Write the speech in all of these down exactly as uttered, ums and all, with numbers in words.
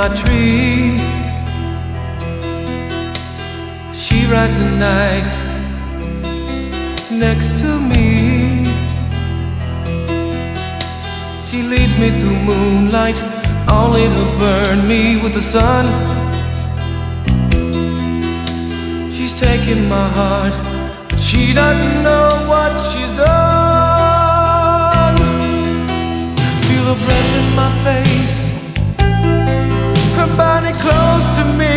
my tree. She rides the night next to me. She leads me to moonlight, only to burn me with the sun. She's taking my heart, but she doesn't know what she's done. Feel her breath in my face, her body close to me.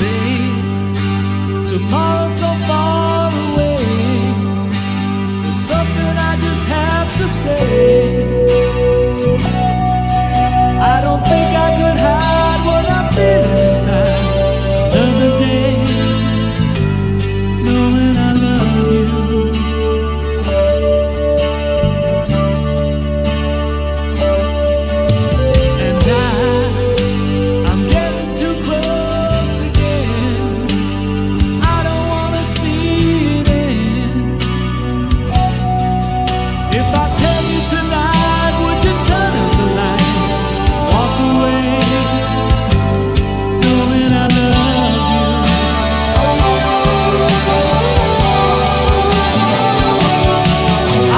Babe, tomorrow's so far away. There's something I just have to say. I don't think I could hide what I'm feeling inside. Another day, knowing I love you. And I, I'm getting too close again. I don't wanna see it end. If I tell you tonight, would you turn up the lights, walk away, knowing I love you.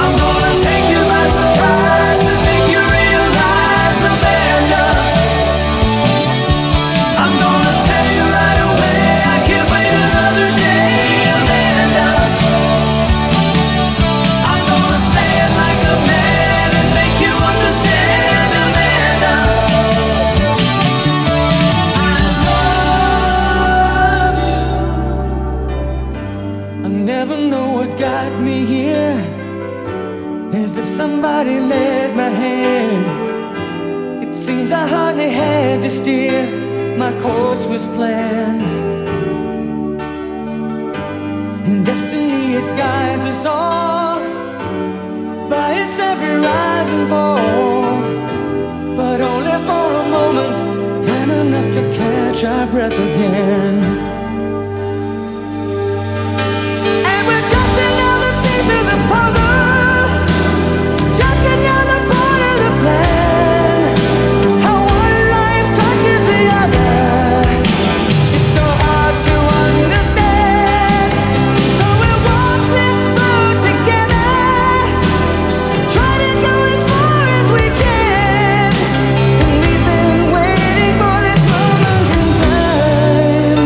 I'm gonna take you by surprise and make you realize, Amanda. I'm gonna tell you right away, I can't wait another day, Amanda. I'm gonna say it like a man and make you understand, Amanda. I love you. I never know what got me here, as if somebody led my hand. It seems I hardly had to steer, my course was planned. And destiny, it guides us all by its every rise and fall, but only for a moment, time enough to catch our breath again. And we're just another piece of the puzzle, just another part of the plan. How one life touches the other, it's so hard to understand. So we walk this road together, try to go as far as we can. And we've been waiting for this moment in time,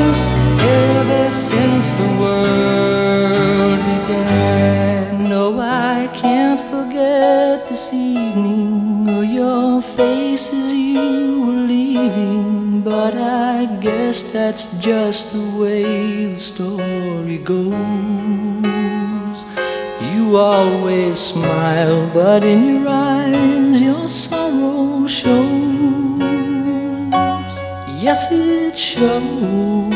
ever since the world began. No, I can't forget this evening, or your face as you were leaving. But I guess that's just the way the story goes. You always smile, but in your eyes your sorrow shows. Yes, it shows.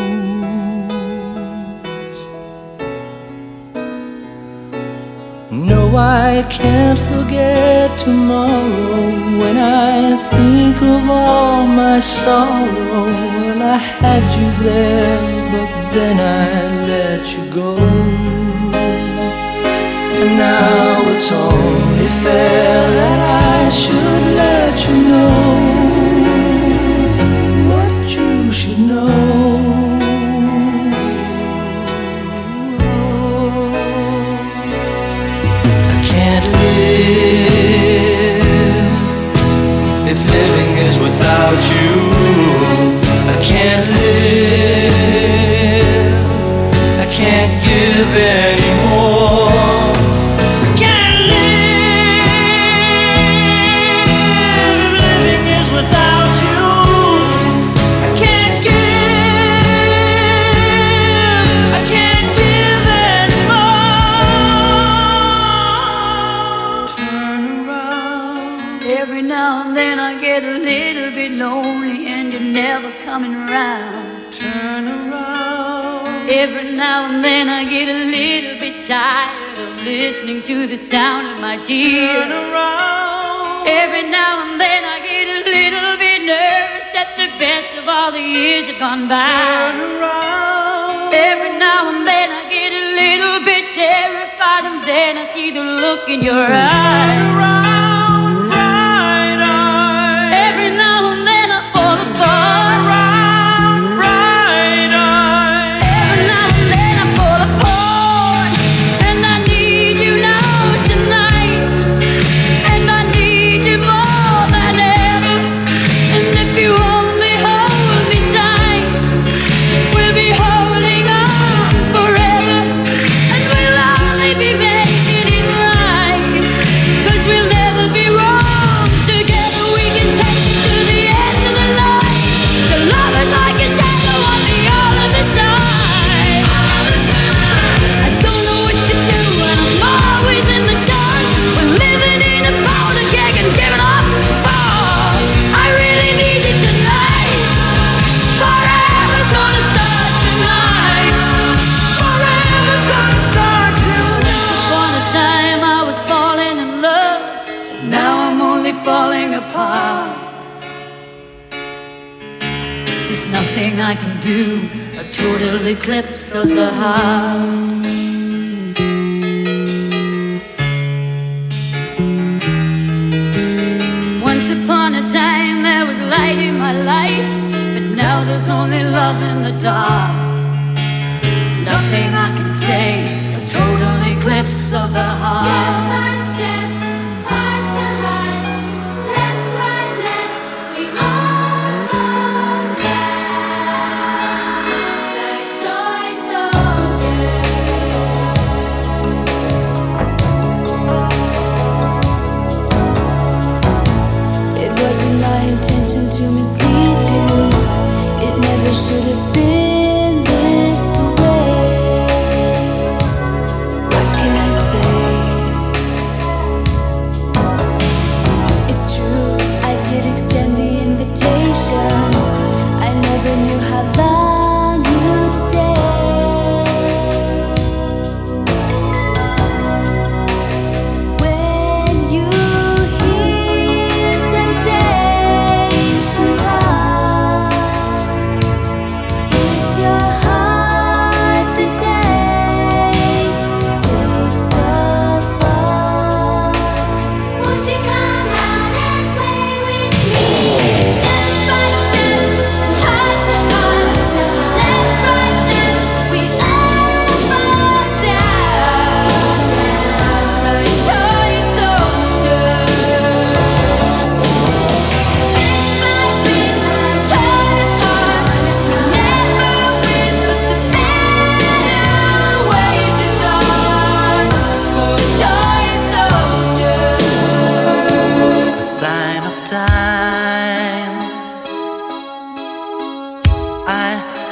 No, I can't forget tomorrow, when I think of all my sorrow. Well, I had you there, but then I let you go. And now it's only fair that I should let you know what you should know. I can't live if living is without you. I can't live, I can't give anymore. I can't live if living is without you. I can't give, I can't give anymore. Turn around. Every now and then I get a little bit lonely, and you're never coming around. Turn around. Every now and then I get a little bit tired of listening to the sound of my tears. Turn around. Every now and then I get a little bit nervous that the best of all the years have gone by. Turn around. Every now and then I get a little bit terrified, and then I see the look in your eyes. Turn around. Falling apart. There's nothing I can do, a total eclipse of the heart. Once upon a time there was light in my life, but now there's only love in the dark. Nothing I can say, a total eclipse of the heart. Should have been this way. What can I say? It's true, I did extend the invitation. I never knew how long you'd stay. When you hear temptation cry,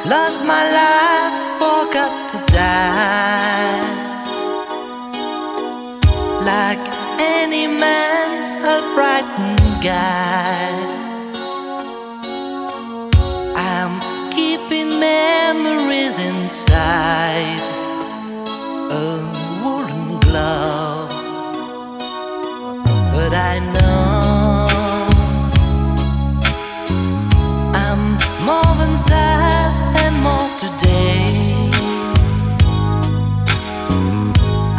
lost my life, forgot to die. Like any man, a frightened guy. I'm keeping memories inside a woolen glove, but I know I'm more than sad. Today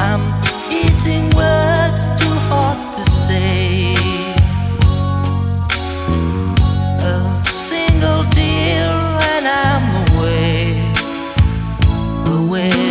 I'm eating words too hard to say. A single tear and I'm away, away.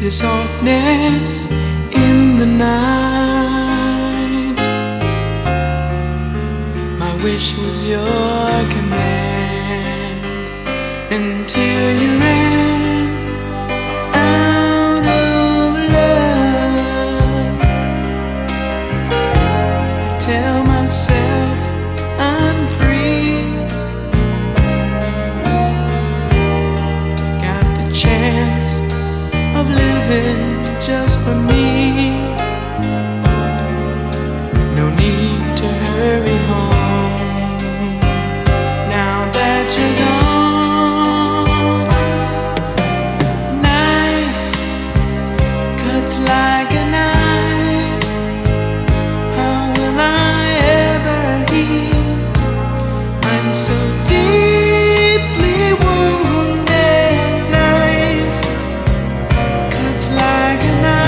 the softness in the night. My wish was your command until you ran out of love. I tell myself I'm free, got the chance of living just for me. No need to hurry home. Now that you're gone, knife cuts like a knife. How will I ever heal? I'm so deeply wounded. Knife cuts like a knife.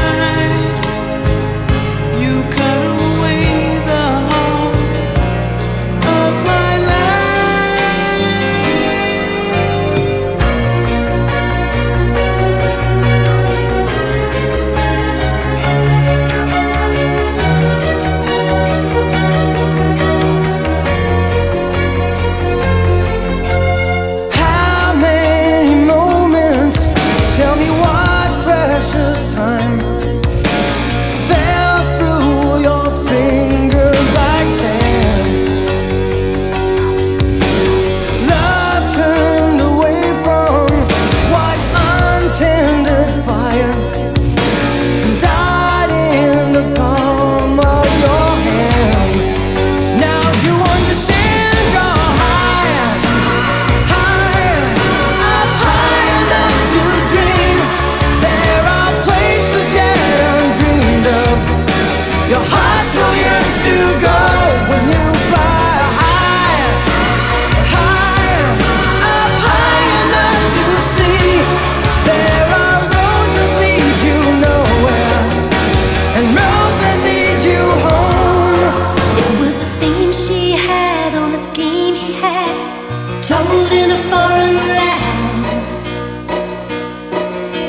Told in a foreign land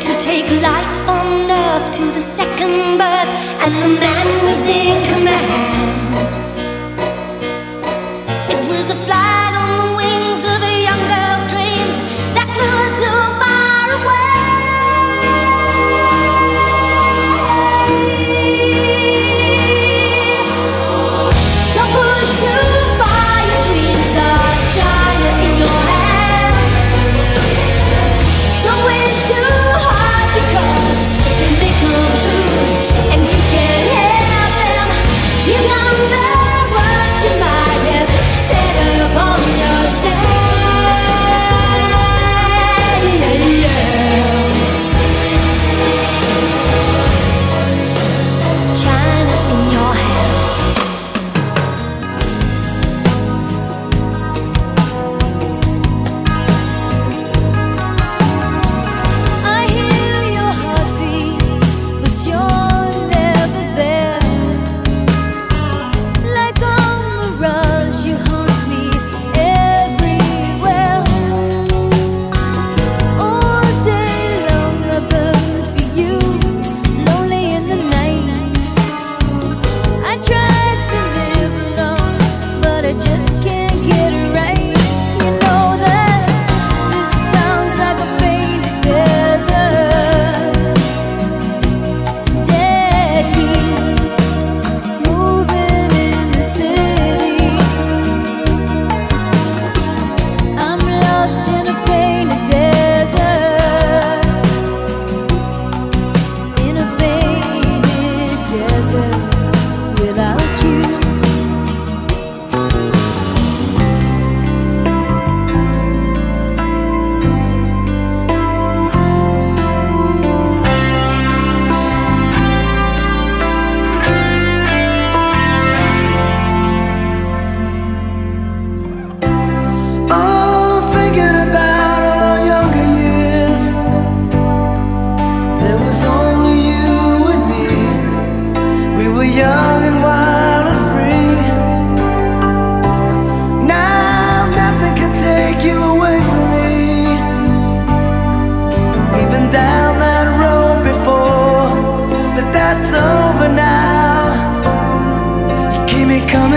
to take life on earth to the second birth, and the man was in command. It was a flight on the wings of a young girl's dreams that flew her too far away. Don't push too far, your dreams are China in your hand. Don't wish too hard because they may come true, and you can't help them. You don't know. through to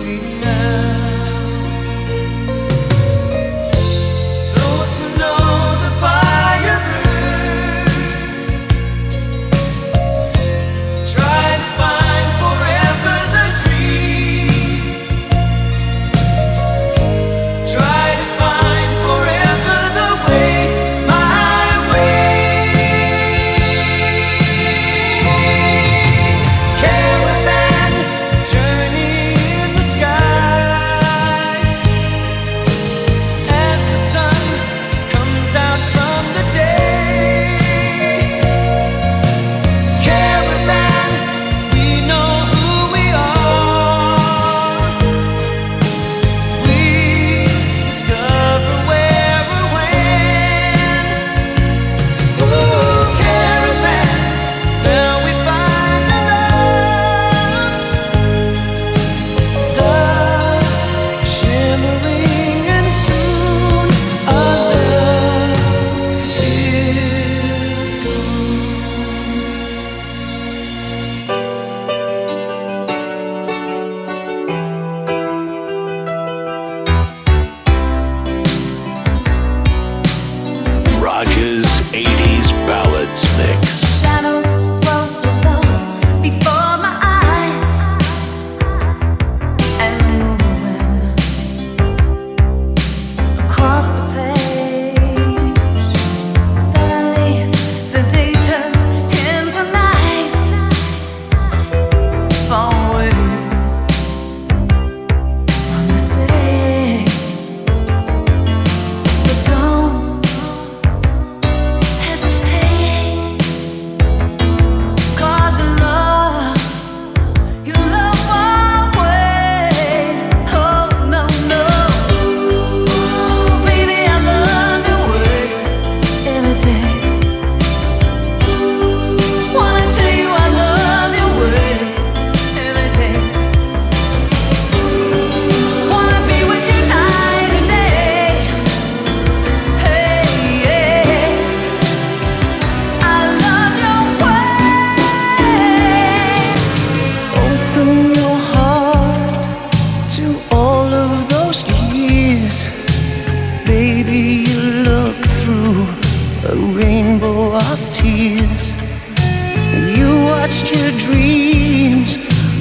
me now.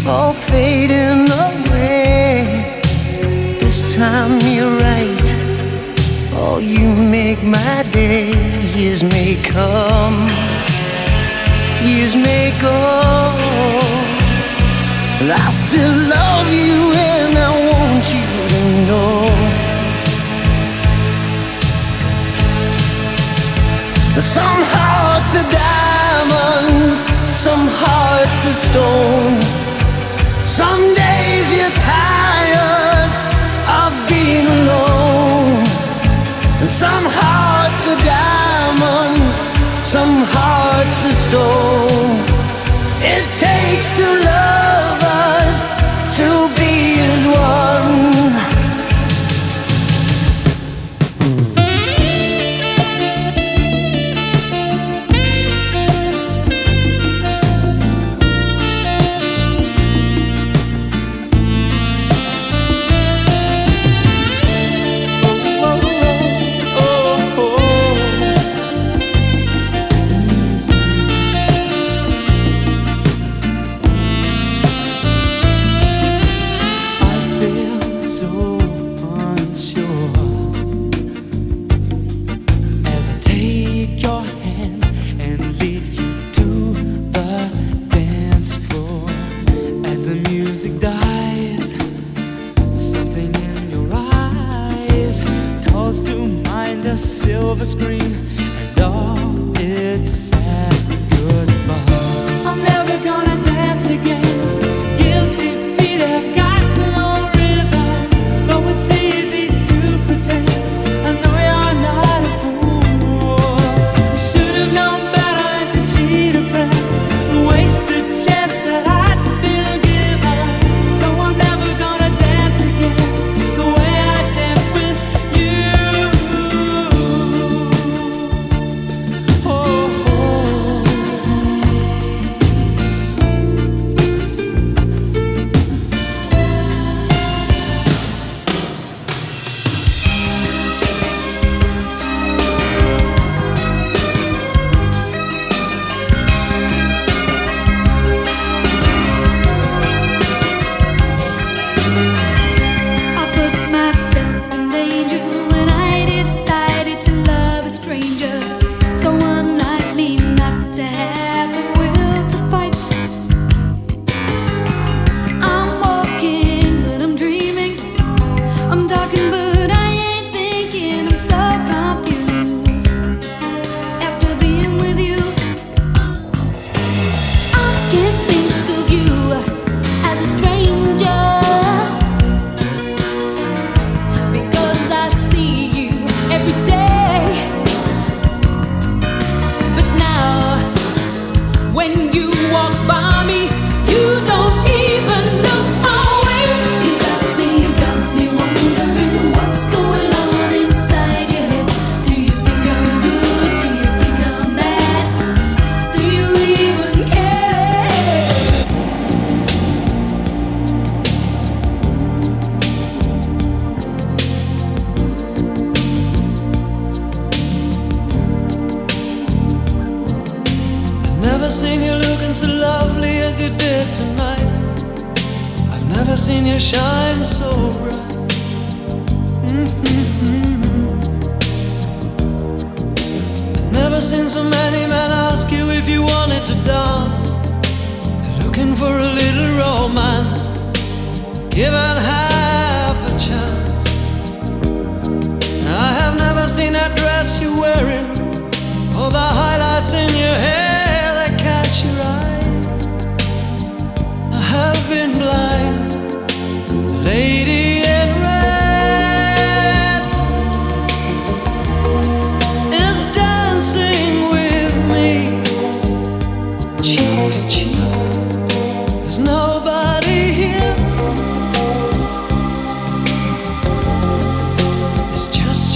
all fading away. This time you're right. Oh, you make my day. Years may come, years may go, but I still love you and I want you to know. Some hearts are diamonds, some hearts are stone. Some days you're tired of being alone. And some hearts are diamonds, some hearts are stone. It takes two lovers to be as one.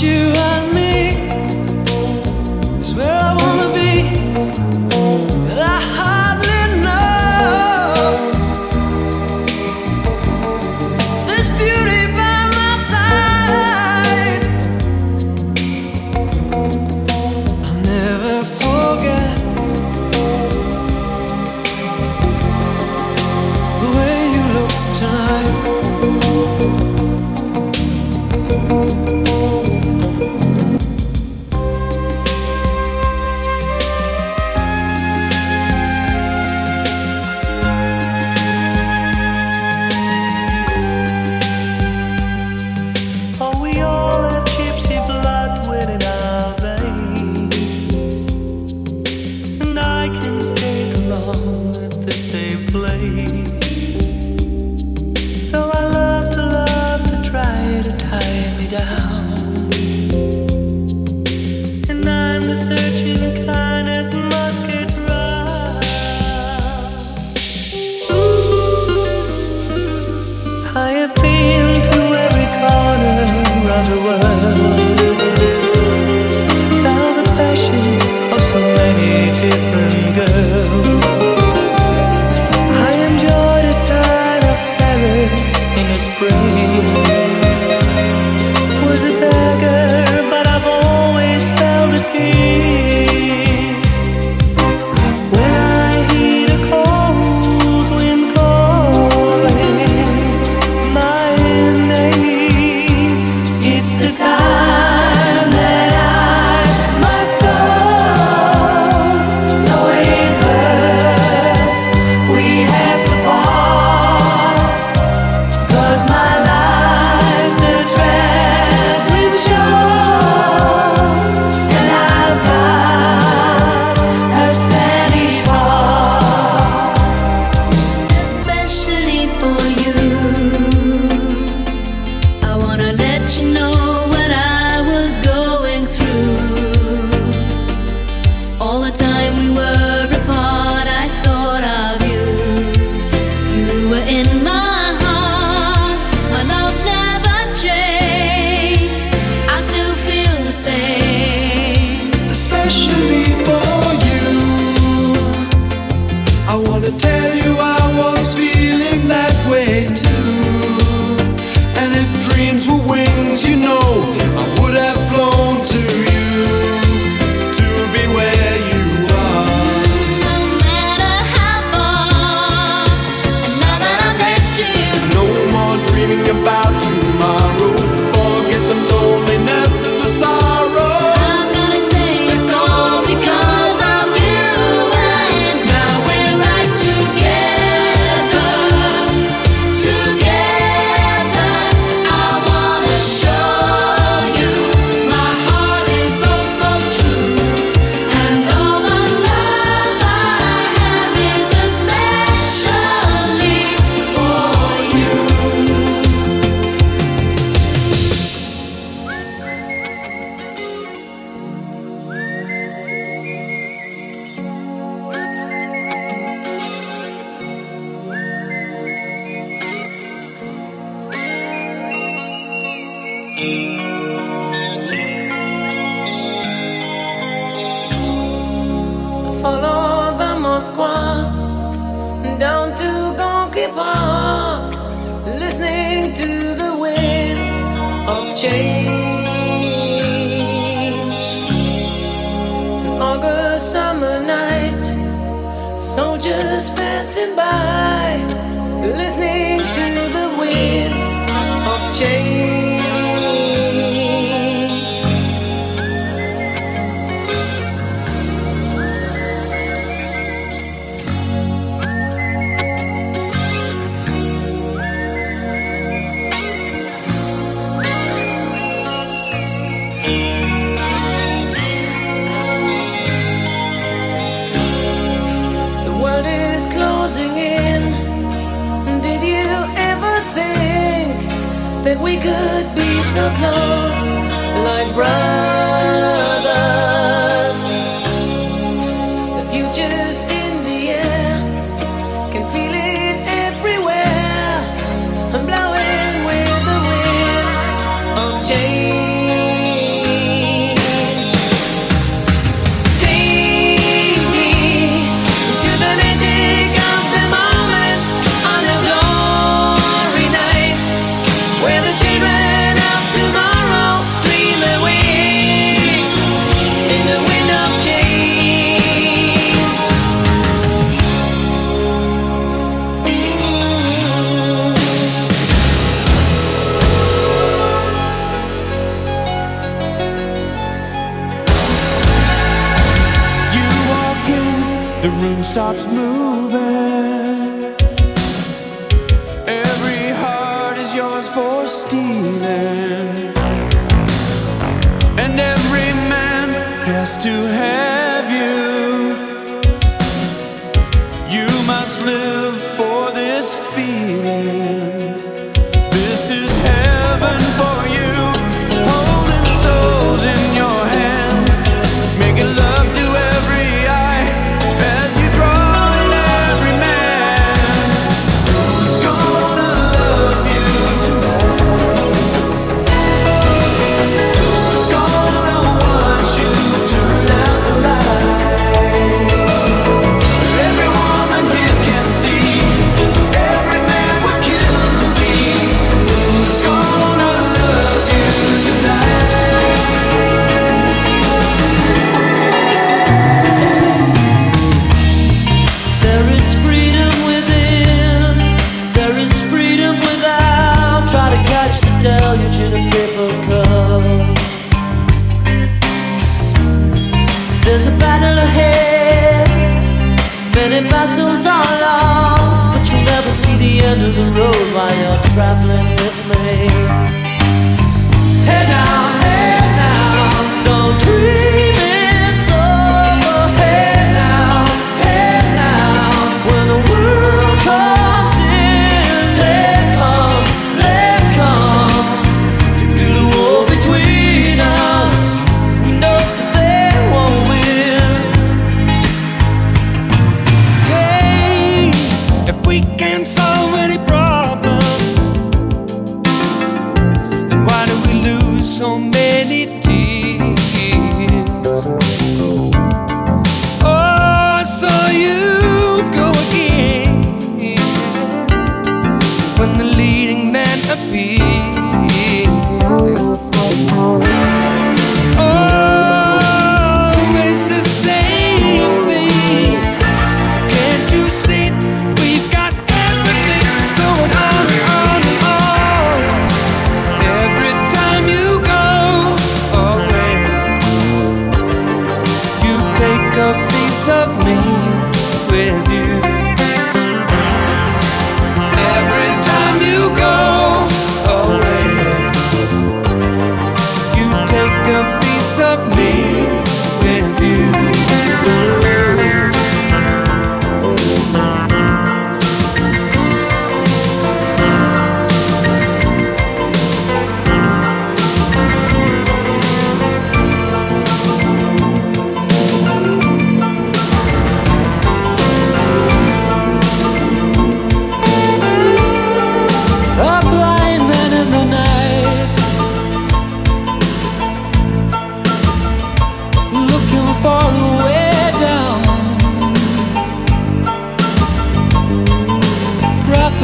You and me is where I wanna be.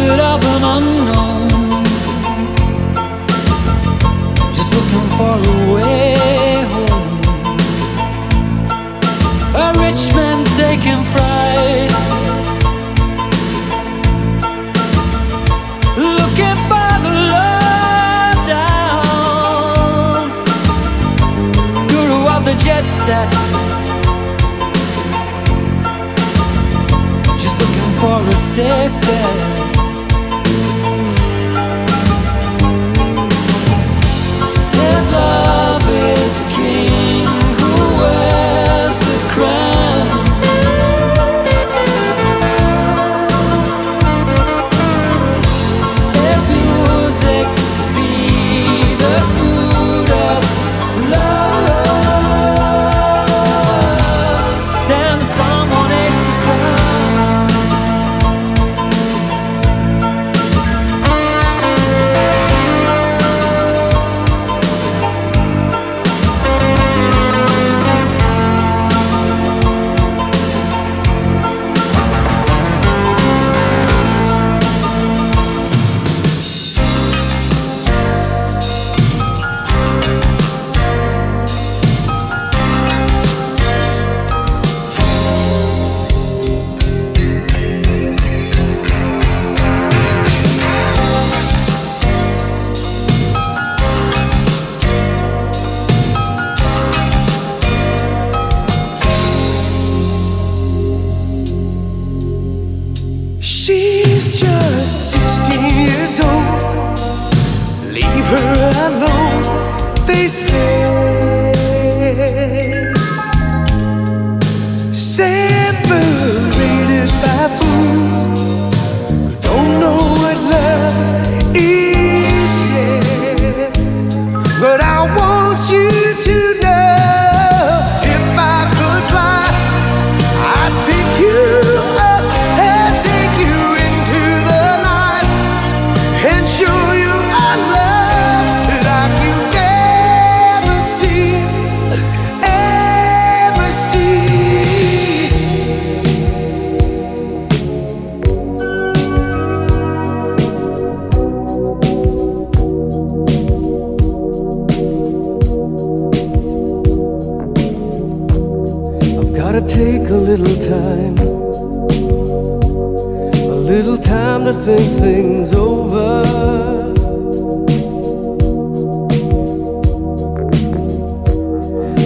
bit of an unknown, just looking for a way home. A rich man taking fright, looking for the love down. Guru of the jet set, just looking for a safe bet. She's just sixteen years old, leave her alone, they say. Separated by fools who don't know what love is yet. But I want you to know, take a little time, a little time to think things over.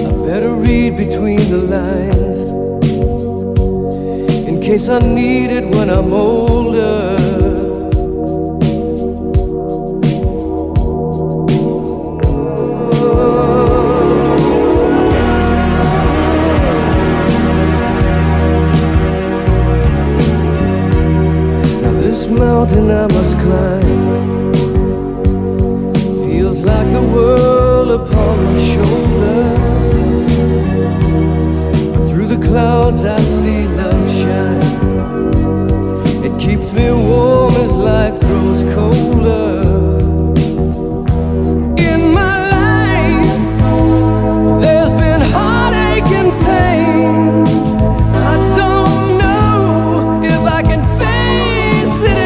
I better read between the lines, in case I need it when I'm older. Mountain I must climb, feels like the world upon my shoulder. Through the clouds I see love shine, it keeps me warm as life grows colder. In my life there's been heartache and pain, I don't know if I can face it.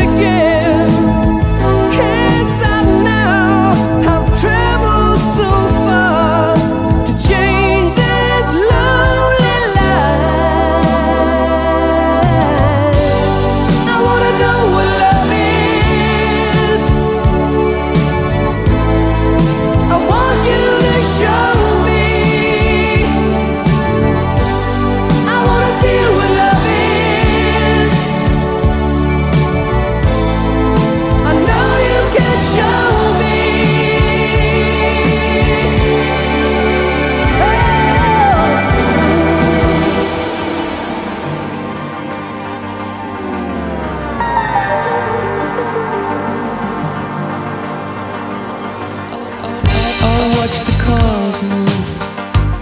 I watch the cars move,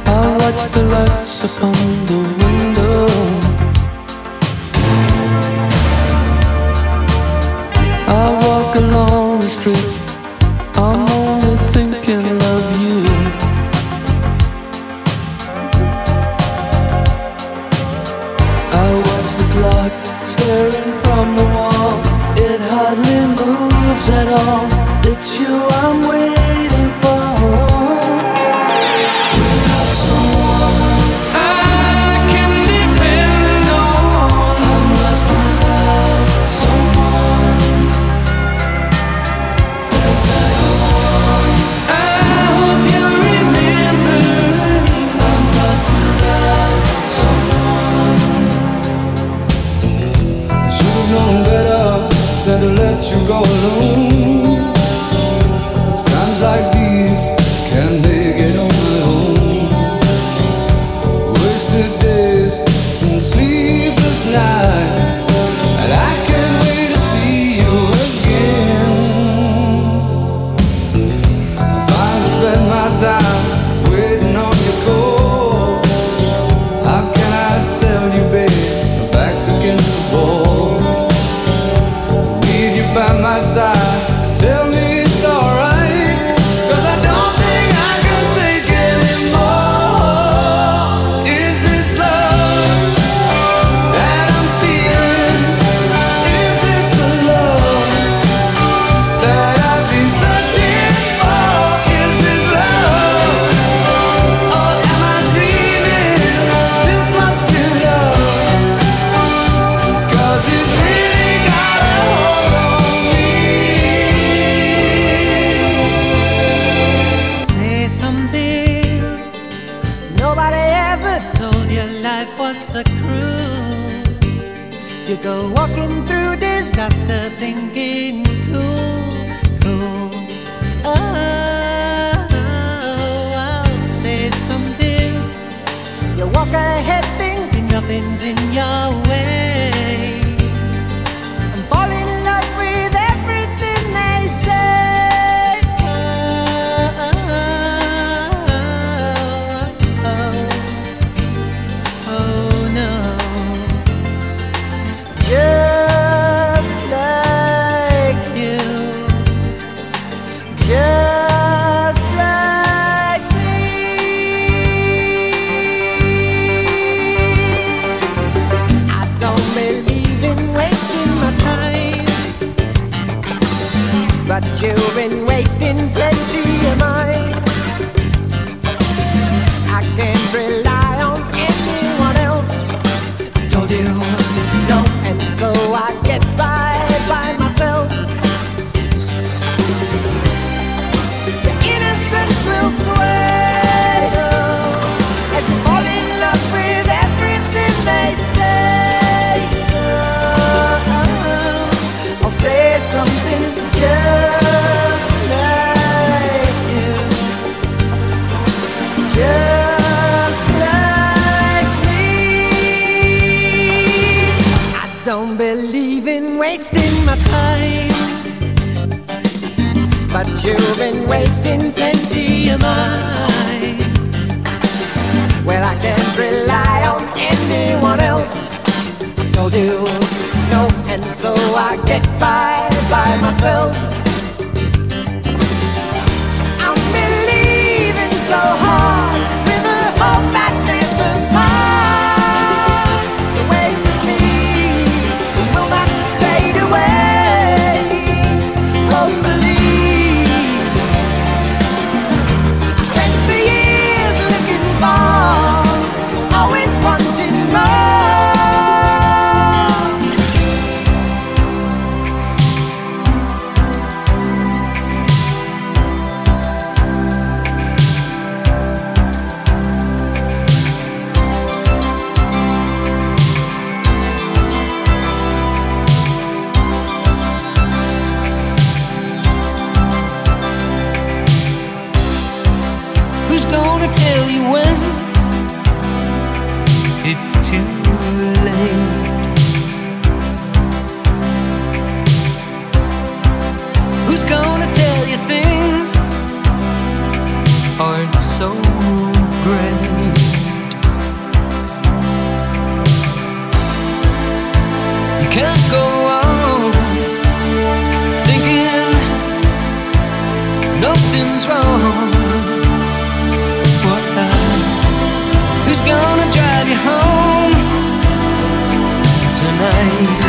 I watch the lights upon the window, I walk along the street, I'm only thinking of you. I watch the clock staring from the wall, it hardly moves at all. It's you I'm waiting for. Without someone I can depend on, I'm lost without someone. As I go on, I hope you remember, I'm lost without someone. I should've known better than to let you go alone. Like these, can't make it on my own. Wasted days and sleepless nights, and I can't wait to see you again. I finally spent my time waiting on your call. How can I tell you, babe? My back's against the wall. I need you by my side. Tell me. You go walking through disaster thinking cool, fool. Oh, I'll say something. You walk ahead thinking nothing's in your way. I'm falling in love with everything they say. Oh, oh, oh, oh, oh. Oh. Just like you, just like me. I don't believe in wasting my time, but you've been wasting plenty of mine. I can't rely on anyone else. I told you. So I get by by myself. The innocence will sway you as you fall in love with everything they say. So I'll say something just like you. Just wasting my time, but you've been wasting plenty of mine. Well, I can't rely on anyone else. I told you no, and so I get by by myself. I'm believing so hard with a hope that never parts.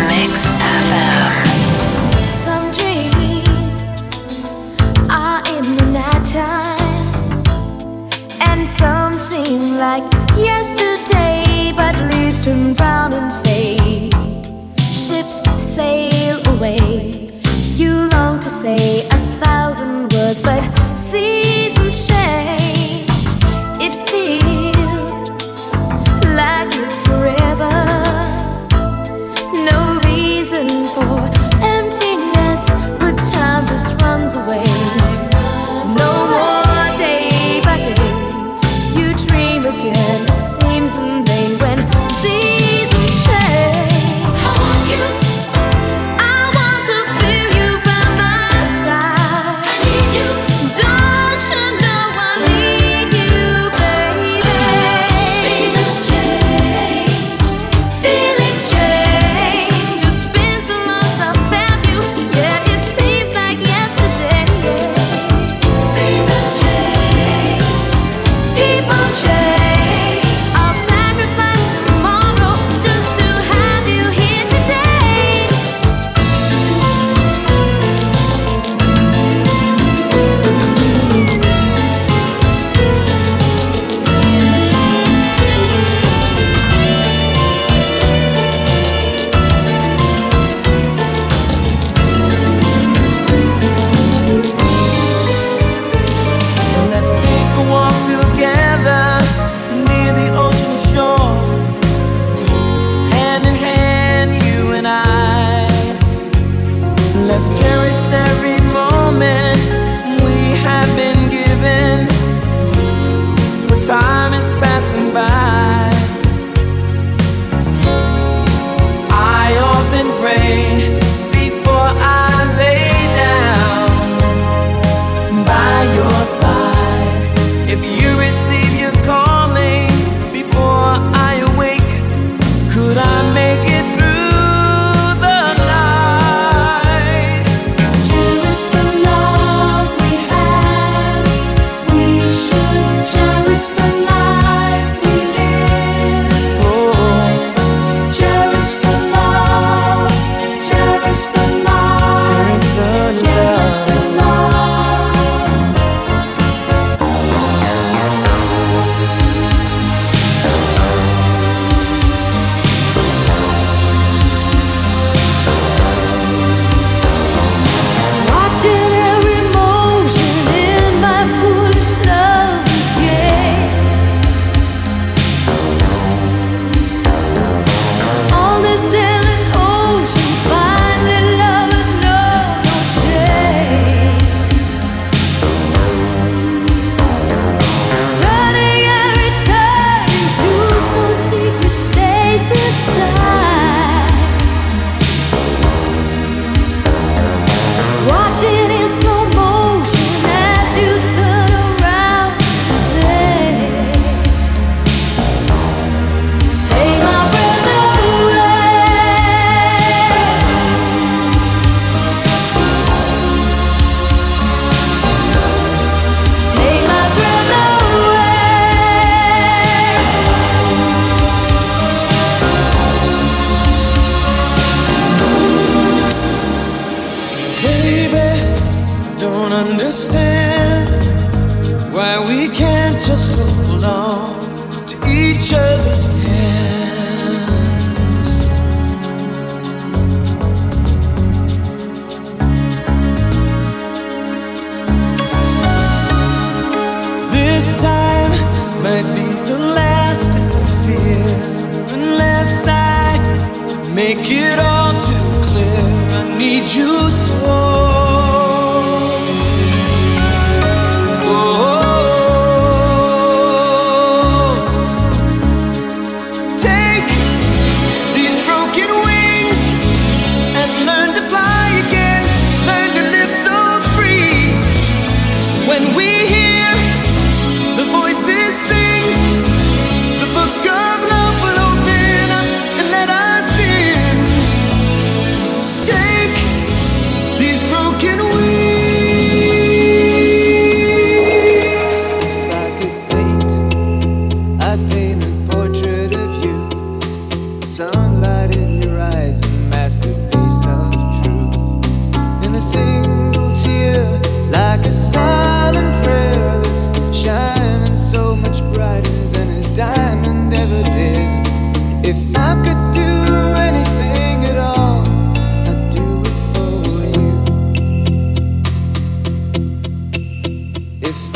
Mix F M. Some dream say a thousand words, but seasons change. It feels like it's forever. No reason for emptiness, but time just runs away. No more day by day. You dream again, it seems in vain when seasons. Let's cherish every moment we have been given, but time is passing by. I often pray before I lay down by your side. If you receive your calling before I awake, could I make it through? Understand why we can't just hold on to each other's hands. This time might be the last of the fear, unless I make it all too clear. I need you so.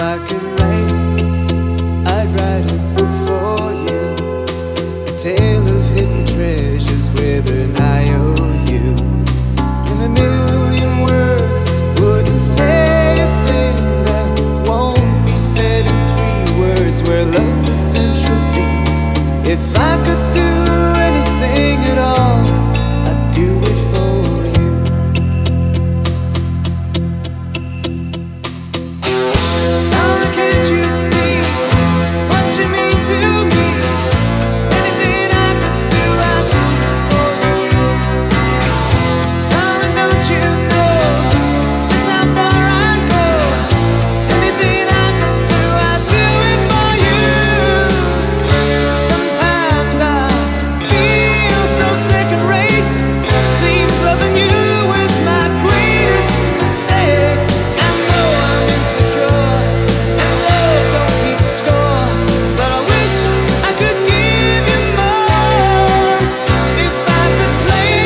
I could write, I'd write a book for you, a tale of hidden treasures with an I O U. And a million words wouldn't say a thing that won't be said in three words, where love's the central theme. If I could do anything at all, I'd do it for you. Darling, can't you see what you mean to me? Anything I could do, I'd do it for you. Darling, don't you know just how far I'd go? Anything I could do, I'd do it for you. Sometimes I feel so second rate. Seems loving you is my greatest mistake. I know I'm insecure and love don't keep score, but I wish I could give you more. If I could play,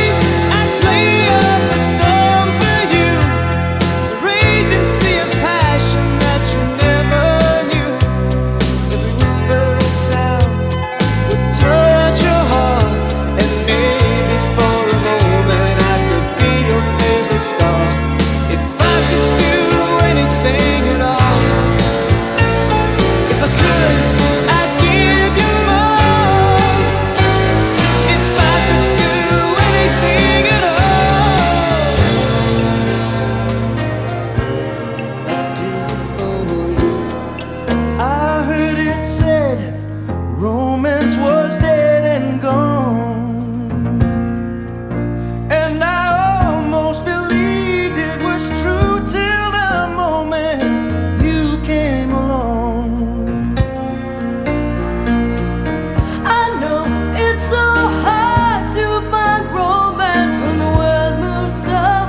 I'd play up a storm for you, the raging sea of passion that you never knew. Every whisper and sound would touch your heart, and maybe for a moment I could be your favorite star. If I could do anything at all, if I could, I'd give you more. If I could do anything at all, I'd do it for you. I heard it said romance was dead and gone, and I almost believed it was true till the moment you came along. I know it's so hard to find romance when the world moves so fast,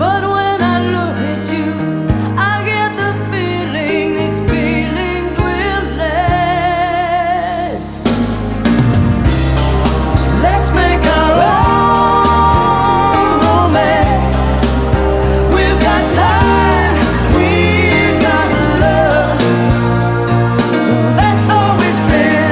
but when I look at you, I get the feeling these feelings will last. Let's make our own romance. We've got time, we've got love. That's always been enough. Why don't we take a chance? Pull me in close and dance. Can you bring me your heart? Bring on the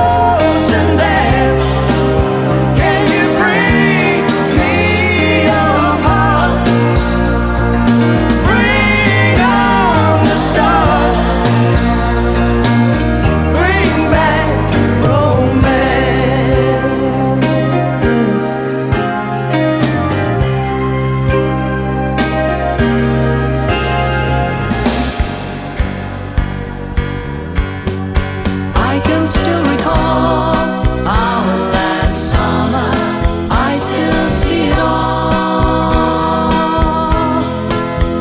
stars. Bring back romance. I can still recall our last summer. I still see it all.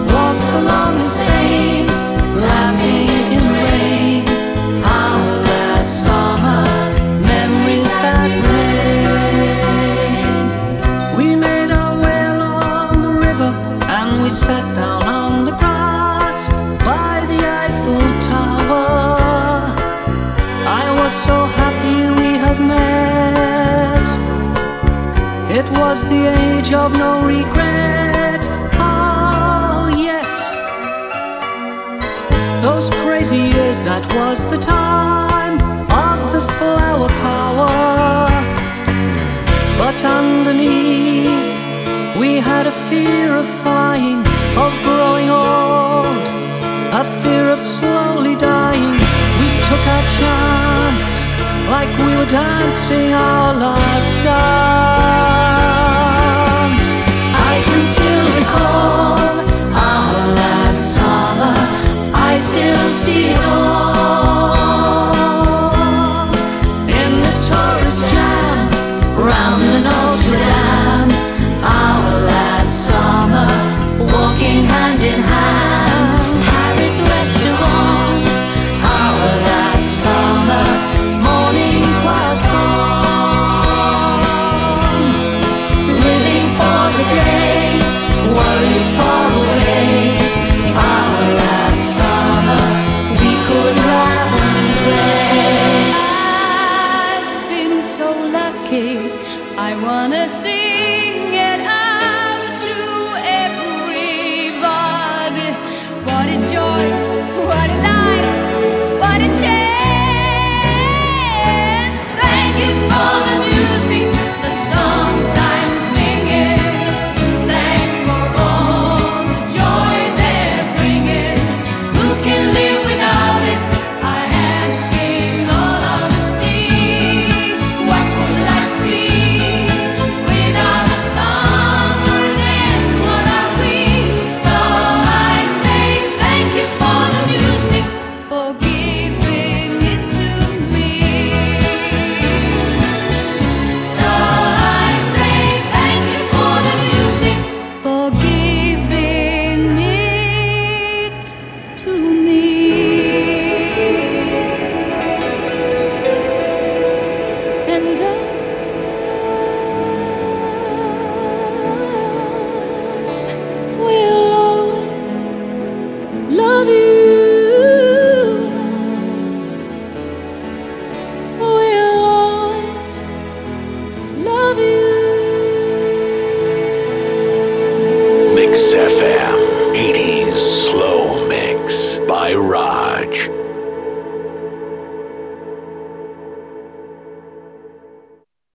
Walks along the Seine, laughing in the rain. Our last summer, memories that remain. We made our way along the river, and we sat down on the grass by the Eiffel Tower. I was so happy we had met. It was the age of no regret. Oh, yes. Those crazy years, that was the time of the flower power. But underneath, we had a fear of flying, of growing old, a fear of slowly dying. We took our chance like we were dancing our last dance. I can still recall our last summer. I still see it all in the tourist jam round the Notre Dame. Our last summer, walking hand in hand, Harry's restaurants. Our last summer, morning croissants. Living for the day, worries far away. Our last summer, we could sing it out to everybody. What a joy, what a life, what a chance.